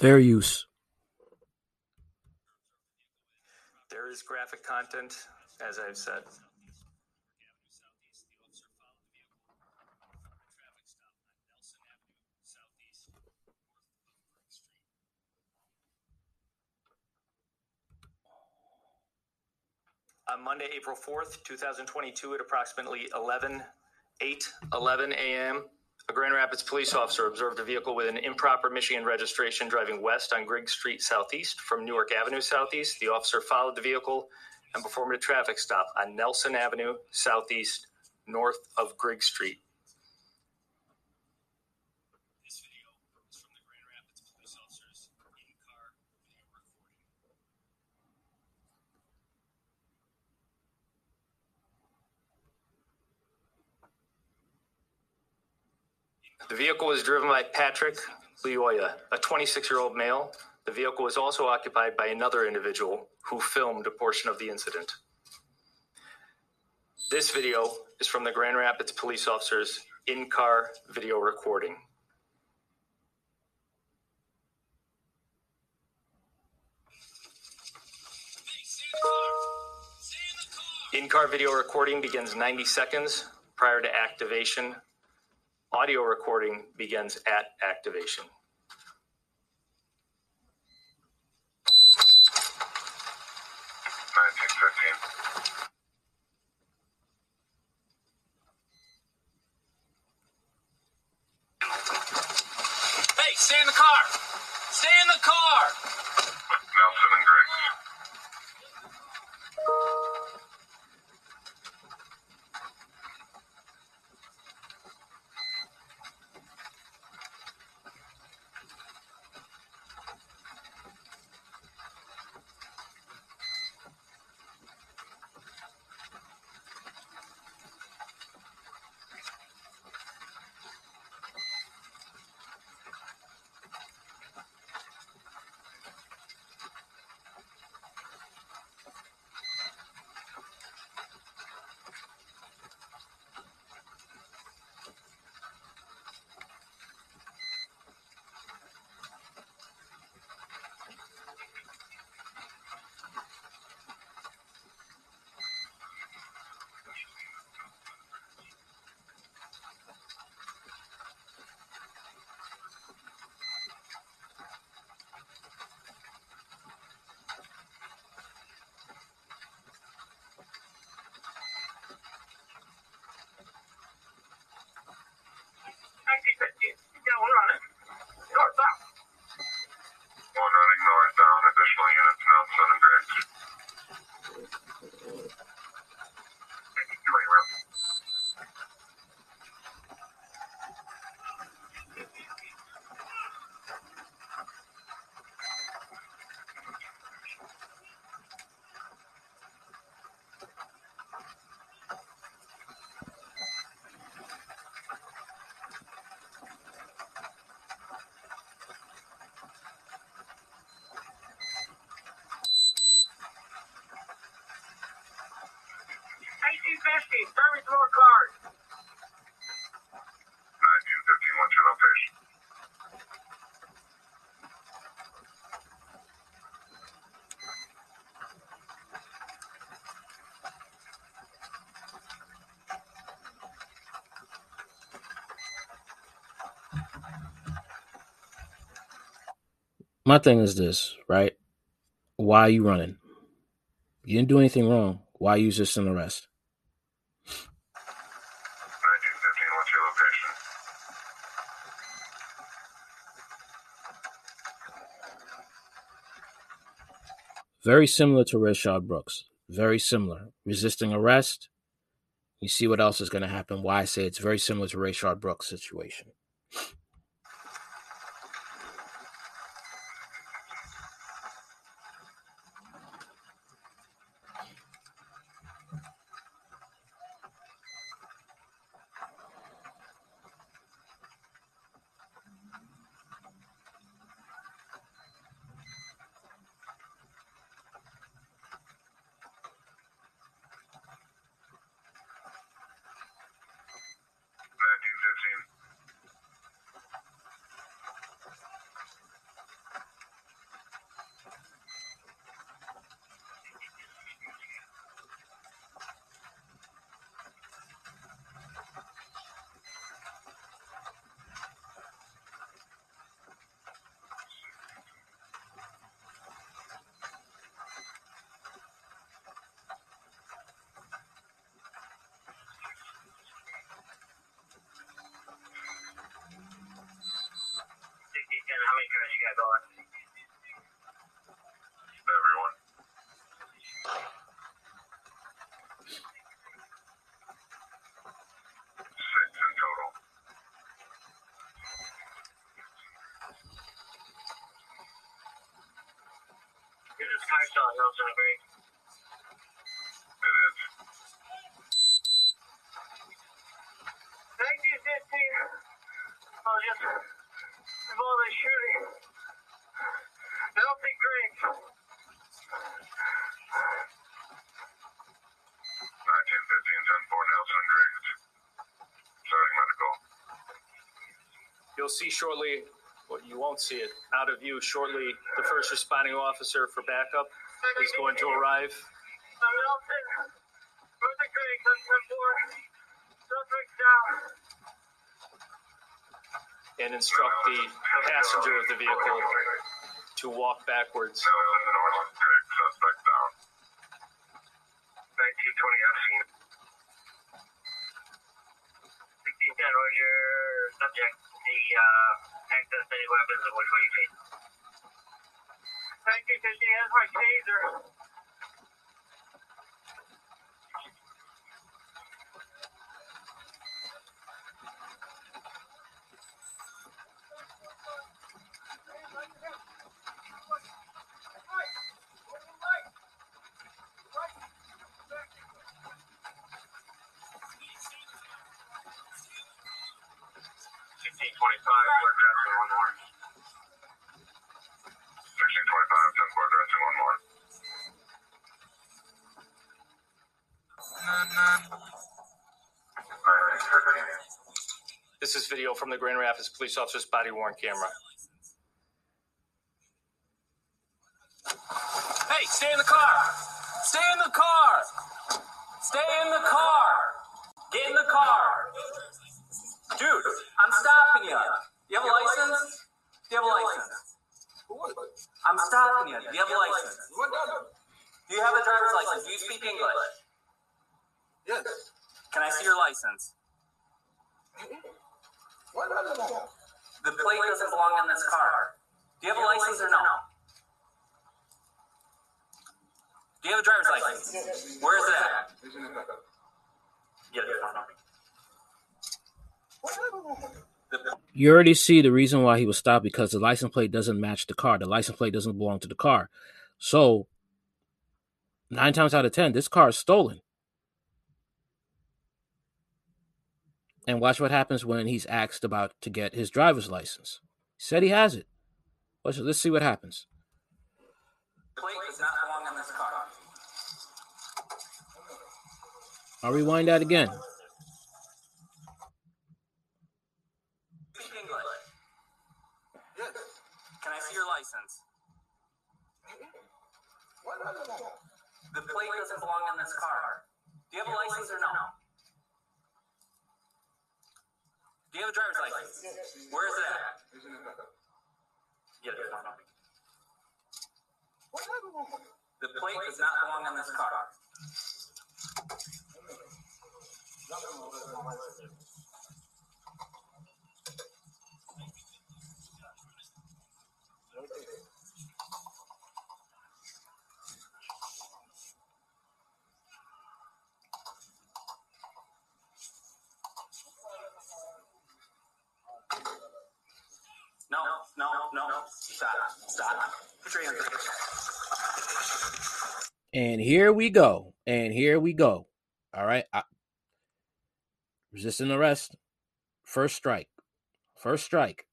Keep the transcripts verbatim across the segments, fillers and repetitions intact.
Fair use. There is graphic content, as I've said. On Monday, April fourth, twenty twenty-two, at approximately eleven, eight, eleven a.m., a Grand Rapids police officer observed a vehicle with an improper Michigan registration driving west on Griggs Street Southeast from Newark Avenue Southeast. The officer followed the vehicle and performed a traffic stop on Nelson Avenue Southeast, north of Griggs Street. This video is from the Grand Rapids police officers in car video recording. The vehicle was driven by Patrick Lyoya, a twenty-six-year-old male. The vehicle was also occupied by another individual who filmed a portion of the incident. This video is from the Grand Rapids police officers' in-car video recording. In-car video recording begins ninety seconds prior to activation. Audio recording begins at activation. nine six one five. Hey, stay in the car! Stay in the car! With Nelson and Griggs. My thing is this, right? Why are you running? You didn't do anything wrong. Why use this in arrest? nineteen fifteen, what's your location? Very similar to Rayshard Brooks. Very similar. Resisting arrest. You see what else is going to happen. Why I say it's very similar to Rayshard Brooks' situation. This car's not real delivery. It is. nineteen fifteen. I was just involved in shooting. That'll be great. nineteen fifteen, ten four, Nelson and Griggs. Starting medical. You'll see shortly, well, you won't see it, out of view shortly, the first responding officer for backup is going to arrive. I'm Nelson. North and Griggs, ten four. Suspect's down. And instruct the passenger of the vehicle to walk backwards. Roger, subject, the uh, access to any weapons and which way you face. nineteen fifty, that's my taser. This is video from the Grand Rapids police officer's body-worn camera. Hey, stay in the car! Stay in the car! Stay in the car! Get in the car! Dude, I'm stopping you. You have a license? Do you have a license? I'm stopping you. Do you have a license? Do you have a driver's license? Do you speak English? Yes. Can I see your license? Why not? The plate doesn't belong on this car. Do you have a license or no? Do you have a driver's license? Where is that? Get it. You already see the reason why he was stopped, because the license plate doesn't match the car. The license plate doesn't belong to the car. So, nine times out of ten, this car is stolen. And watch what happens when he's asked about to get his driver's license. He said he has it. Let's, let's see what happens. The plate does not belong on this car. I'll rewind that again. Speak English. Yes. Can I see your license? The plate doesn't belong on this car. Do you have a license or no? Do you have a driver's license? Where is that? Get it. The plate does not belong on this car. No, no, no, no, stop, stop. Put your hands up. And here we go. And here we go. All right. I, resisting arrest. First strike. First strike.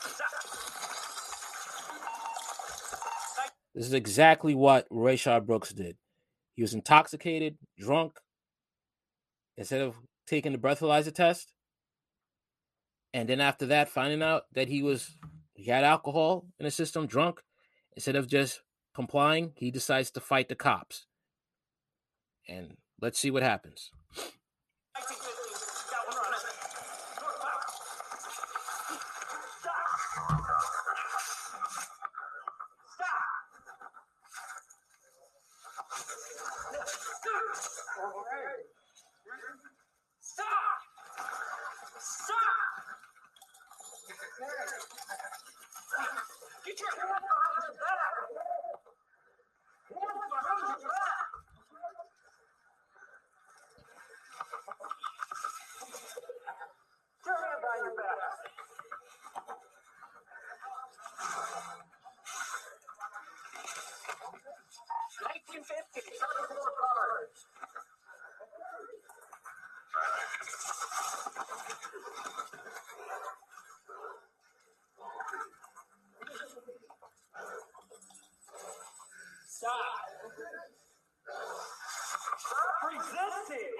Stop. This is exactly what Rayshard Brooks did. He was intoxicated, drunk. Instead of taking the breathalyzer test, and then after that, finding out that he was he had alcohol in his system, drunk, instead of just complying, he decides to fight the cops. And let's see what happens. stop resisting.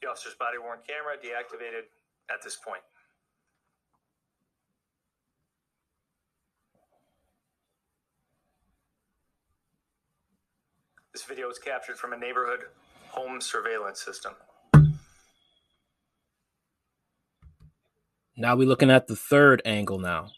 The officer's body-worn camera deactivated at this point. This video was captured from a neighborhood home surveillance system. Now we're looking at the third angle now.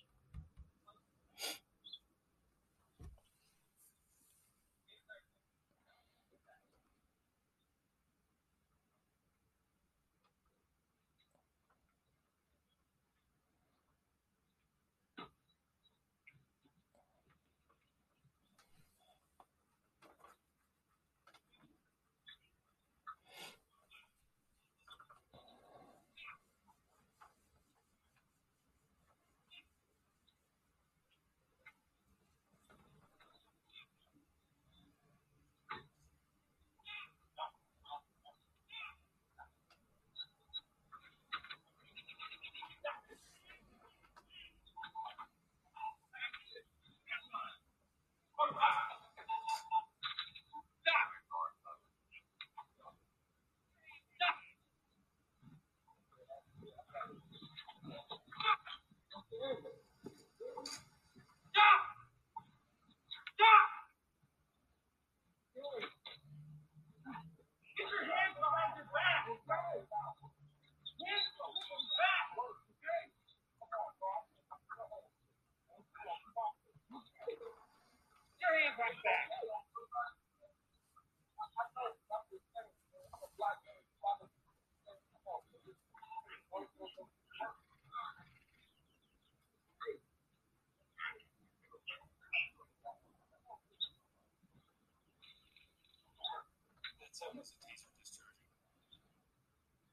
Almost a taser discharging. Stop!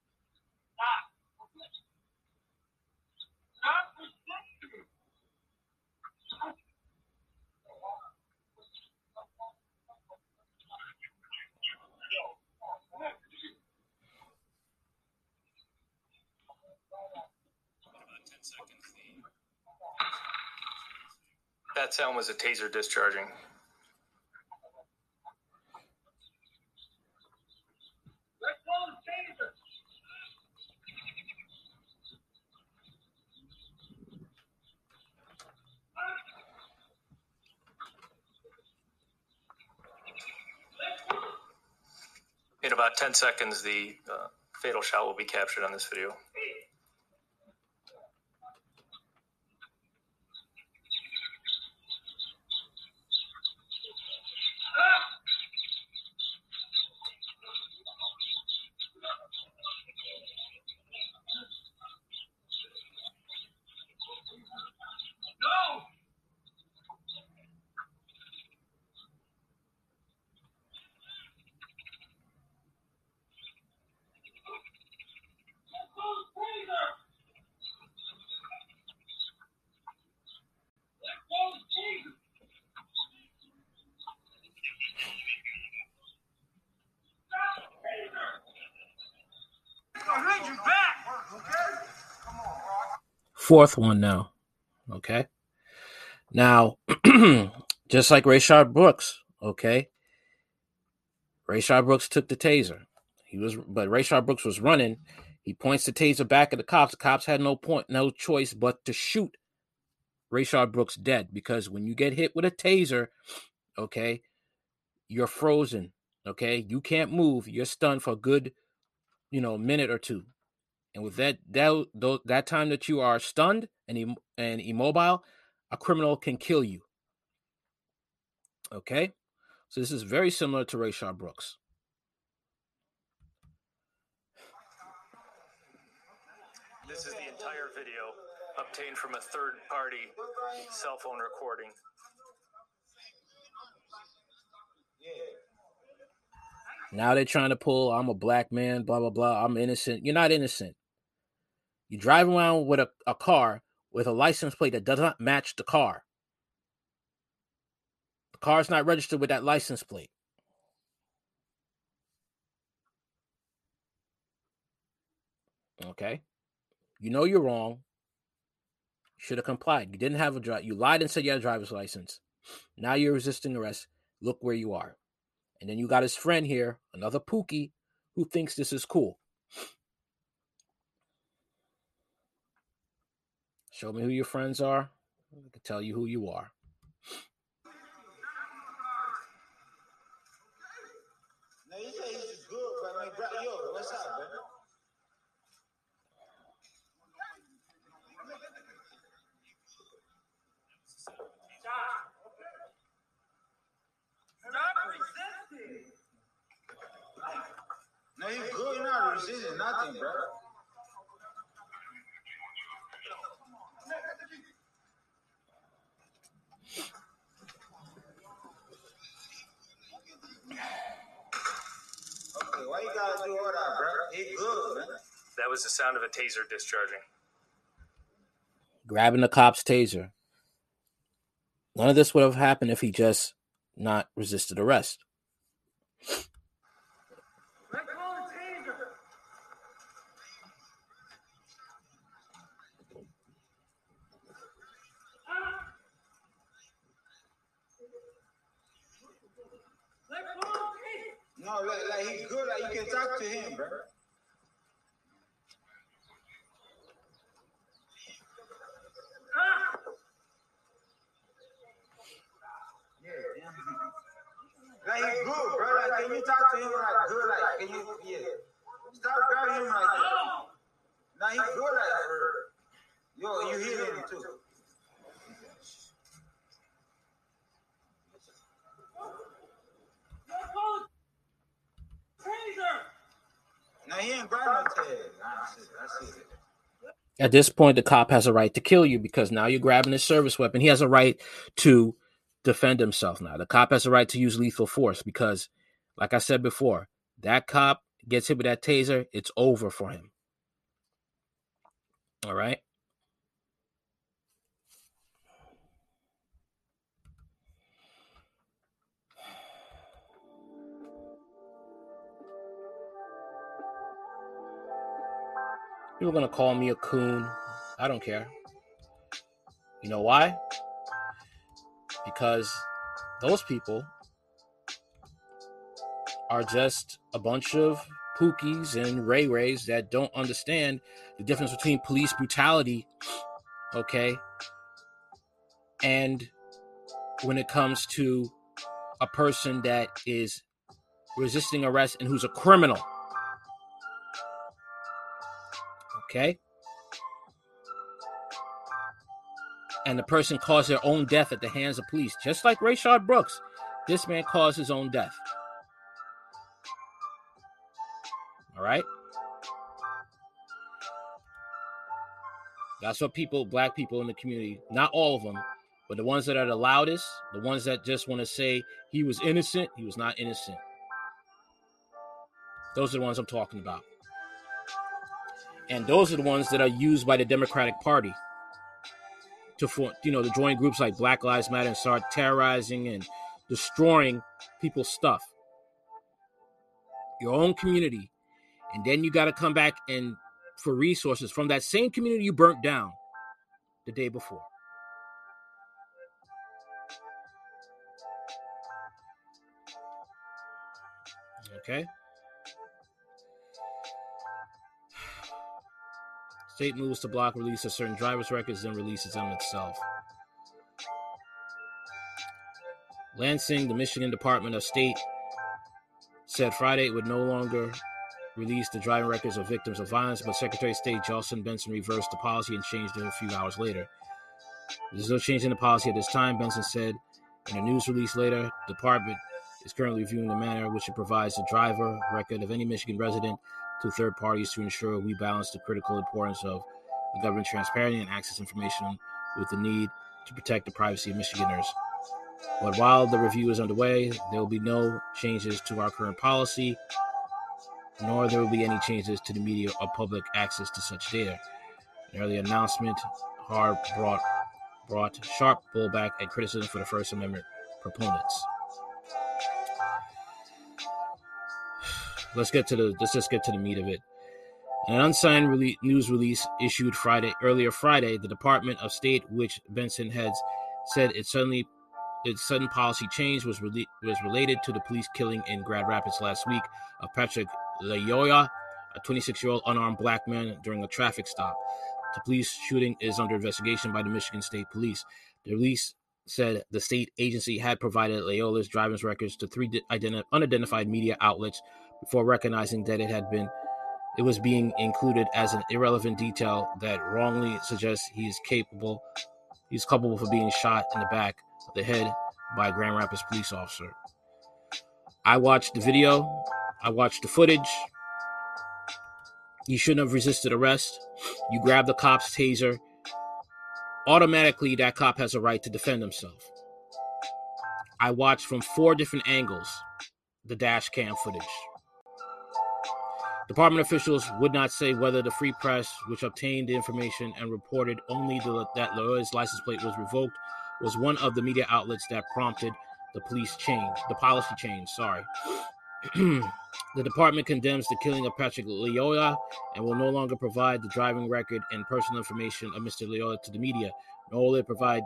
Stop resisting! That sound was a taser discharging. In about ten seconds, the uh, fatal shot will be captured on this video. Fourth one now. Okay. Now, just like Rayshard Brooks, okay. Rayshard Brooks took the taser. He was but Rayshard Brooks was running. He points the taser back at the cops. The cops had no point, no choice but to shoot Rayshard Brooks dead, because when you get hit with a taser, okay, you're frozen. Okay. You can't move. You're stunned for a good, you know, minute or two. And with that that that time that you are stunned and em, and immobile, a criminal can kill you. Okay, so this is very similar to Rayshard Brooks. This is the entire video obtained from a third-party cell phone recording. Now they're trying to pull, I'm a black man, blah, blah, blah. I'm innocent. You're not innocent. You drive around with a, a car with a license plate that does not match the car. The car's not registered with that license plate. Okay. You know you're wrong. Should have complied. You didn't have a drive. You lied and said you had a driver's license. Now you're resisting arrest. Look where you are. And then you got his friend here, another Pookie, who thinks this is cool. Show me who your friends are. I can tell you who you are. Now you say he's good, but I brought yo, what's up, man? No, you good, you're not resisting nothing, bro. Okay, why you gotta do all that, bro? He good, man. That was the sound of a taser discharging. Grabbing the cop's taser. None of this would have happened if he just not resisted arrest. No, like, like he's good, like you can talk to him, bro. Like he's good, bro. Like, can you talk to him like good? Like, can you, yeah. Stop grabbing him like that. Now he's good like her. Yo, you hear him too. Now he ain't grabbing no taser. That's it. At this point, the cop has a right to kill you because now you're grabbing his service weapon. He has a right to defend himself now. The cop has a right to use lethal force because, like I said before, that cop gets hit with that taser, it's over for him. All right? People are going to call me a coon. I don't care. You know why? Because those people are just a bunch of pookies and ray rays that don't understand the difference between police brutality, okay, and when it comes to a person that is resisting arrest and who's a criminal, okay? And the person caused their own death at the hands of police. Just like Rayshard Brooks, this man caused his own death. All right? That's what people, black people in the community, not all of them, but the ones that are the loudest, the ones that just want to say he was innocent, he was not innocent. Those are the ones I'm talking about. And those are the ones that are used by the Democratic Party to form, you know, to join groups like Black Lives Matter and start terrorizing and destroying people's stuff, your own community. And then you got to come back and for resources from that same community you burnt down the day before. Okay. State moves to block release of certain driver's records, then releases them itself. Lansing, the Michigan Department of State, said Friday it would no longer release the driving records of victims of violence, but Secretary of State Jocelyn Benson reversed the policy and changed it a few hours later. There's no change in the policy at this time, Benson said. In a news release later, the department is currently reviewing the manner in which it provides the driver record of any Michigan resident to third parties to ensure we balance the critical importance of the government transparency and access information with the need to protect the privacy of Michiganders. But while the review is underway, there will be no changes to our current policy, nor there will be any changes to the media or public access to such data. An early announcement hard brought brought sharp pullback and criticism for the First Amendment proponents. Let's get to the let's just get to the meat of it. In an unsigned rele- news release issued Friday earlier Friday, the Department of State, which Benson had said it suddenly its sudden policy change was rele- was related to the police killing in Grand Rapids last week of Patrick Lyoya, a twenty-six-year-old unarmed black man during a traffic stop. The police shooting is under investigation by the Michigan State Police. The release said the state agency had provided Loyola's driving records to three identi- unidentified media outlets before recognizing that it had been it was being included as an irrelevant detail that wrongly suggests he is capable he's culpable for being shot in the back of the head by a Grand Rapids police officer. I watched the video. I watched the footage. You shouldn't have resisted arrest. You grab the cop's taser. Automatically, that cop has a right to defend himself. I watched from four different angles the dash cam footage. Department officials would not say whether the Free Press, which obtained the information and reported only the, that Lyoya's license plate was revoked, was one of the media outlets that prompted the police change, the policy change, sorry. The department condemns the killing of Patrick Lyoya and will no longer provide the driving record and personal information of Mister Lyoya to the media, nor will it provide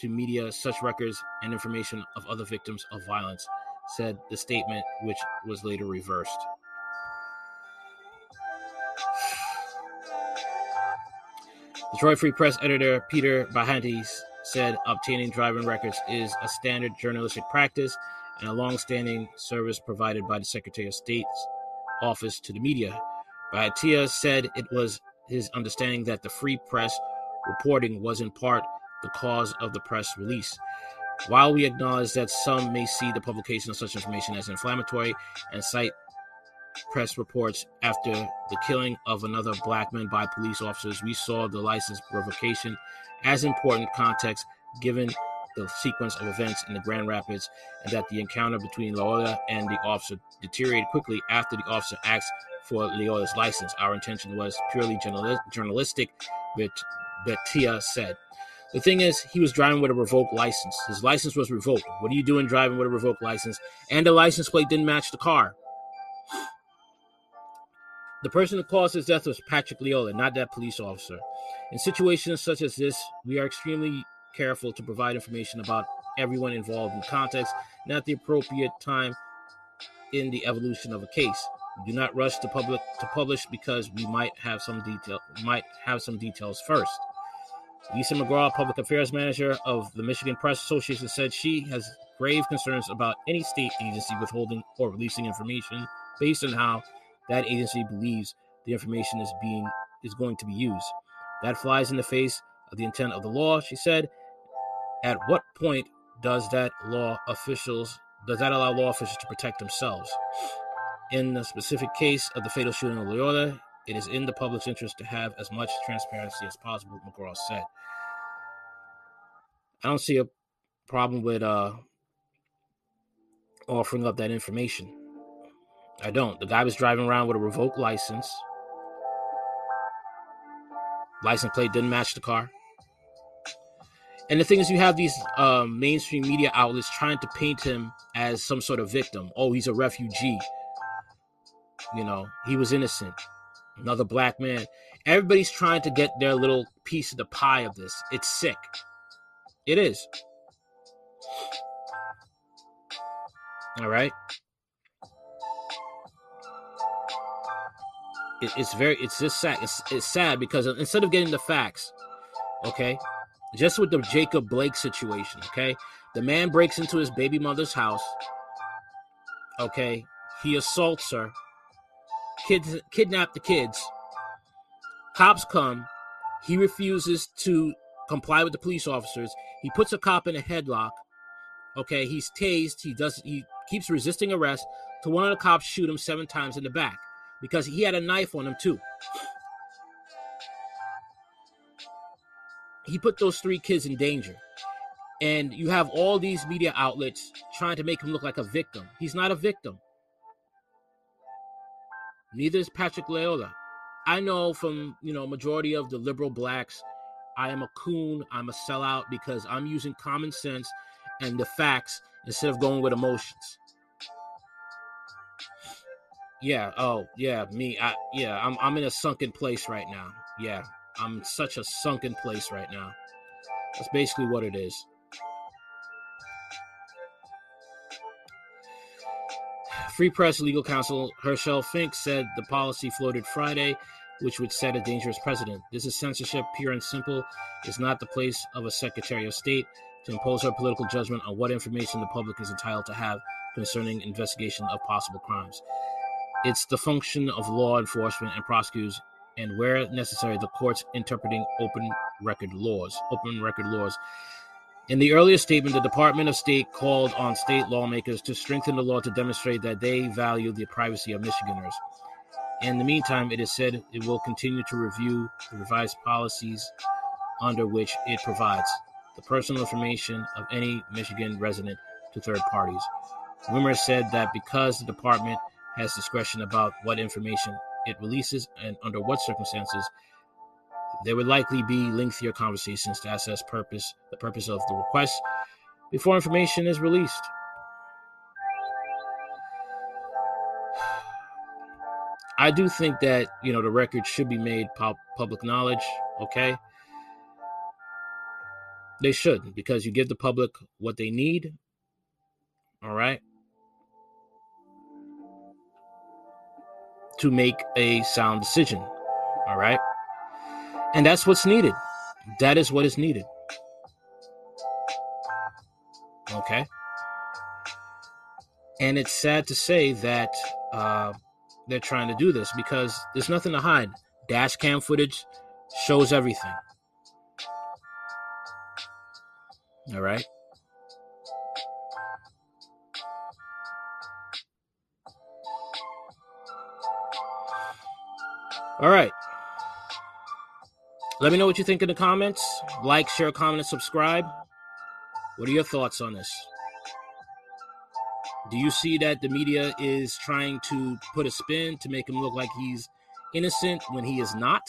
to media such records and information of other victims of violence, said the statement, which was later reversed. Detroit Free Press editor Peter Bahandis said obtaining driving records is a standard journalistic practice and a long-standing service provided by the Secretary of State's office to the media. Bahatia said it was his understanding that the Free Press reporting was in part the cause of the press release. While we acknowledge that some may see the publication of such information as inflammatory and cite press reports after the killing of another black man by police officers, we saw the license revocation as important context given the sequence of events in the Grand Rapids, and that the encounter between Lyoya and the officer deteriorated quickly after the officer asked for Loyola's license. Our intention was purely journal- journalistic, which Betia said. The thing is, he was driving with a revoked license. His license was revoked. What are you doing driving with a revoked license? And the license plate didn't match the car. The person who caused his death was Patrick Lyoya, not that police officer. In situations such as this, we are extremely careful to provide information about everyone involved in context and at the appropriate time in the evolution of a case. We do not rush to public to publish because we might have some detail might have some details first. Lisa McGraw, public affairs manager of the Michigan Press Association, said she has grave concerns about any state agency withholding or releasing information based on how that agency believes the information is being is going to be used. That flies in the face of the intent of the law, she said. At what point does that law officials does that allow law officials to protect themselves? In the specific case of the fatal shooting of Loyola, it is in the public's interest to have as much transparency as possible, McGraw said. I don't see a problem with uh, offering up that information. I don't. The guy was driving around with a revoked license. License plate didn't match the car. And the thing is, you have these uh, mainstream media outlets trying to paint him as some sort of victim. Oh, he's a refugee. You know, he was innocent. Another black man. Everybody's trying to get their little piece of the pie of this. It's sick. It is. All right. It, it's very, it's just sad. It's, it's sad because instead of getting the facts, okay, just with the Jacob Blake situation, okay, the man breaks into his baby mother's house, okay, he assaults her, kids kidnap the kids, cops come, he refuses to comply with the police officers, he puts a cop in a headlock, okay, he's tased, he does, he keeps resisting arrest till one of the cops shoot him seven times in the back. Because he had a knife on him, too. he put those three kids in danger. And you have all these media outlets trying to make him look like a victim. He's not a victim. Neither is Patrick Lyoya. I know from, you know, majority of the liberal blacks, I am a coon, I'm a sellout, because I'm using common sense and the facts instead of going with emotions. Yeah, oh, yeah, me, I, yeah, I'm, I'm in a sunken place right now. Yeah, I'm in such a sunken place right now. That's basically what it is. Free Press legal counsel Herschel Fink said the policy floated Friday, which would set a dangerous precedent. This is censorship, pure and simple. It's not the place of a Secretary of State to impose her political judgment on what information the public is entitled to have concerning investigation of possible crimes. It's the function of law enforcement and prosecutors, and where necessary, the courts interpreting open record laws. Open record laws. In the earlier statement, the Department of State called on state lawmakers to strengthen the law to demonstrate that they value the privacy of Michiganers. In the meantime, it is said it will continue to review the revised policies under which it provides the personal information of any Michigan resident to third parties. Wimmer said that because the department has discretion about what information it releases and under what circumstances, there would likely be lengthier conversations to assess purpose, the purpose of the request before information is released. I do think that, you know, the record should be made pub- public knowledge, okay? They should, because you give the public what they need, all right, to make a sound decision, all right? And that's what's needed. That is what is needed. Okay. And it's sad to say that uh, they're trying to do this because there's nothing to hide. Dash cam footage shows everything. All right. All right. Let me know what you think in the comments. Like, share, comment, and subscribe. What are your thoughts on this? Do you see that the media is trying to put a spin to make him look like he's innocent when he is not?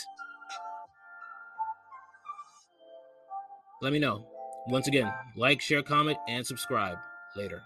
Let me know. Once again, like, share, comment, and subscribe. Later.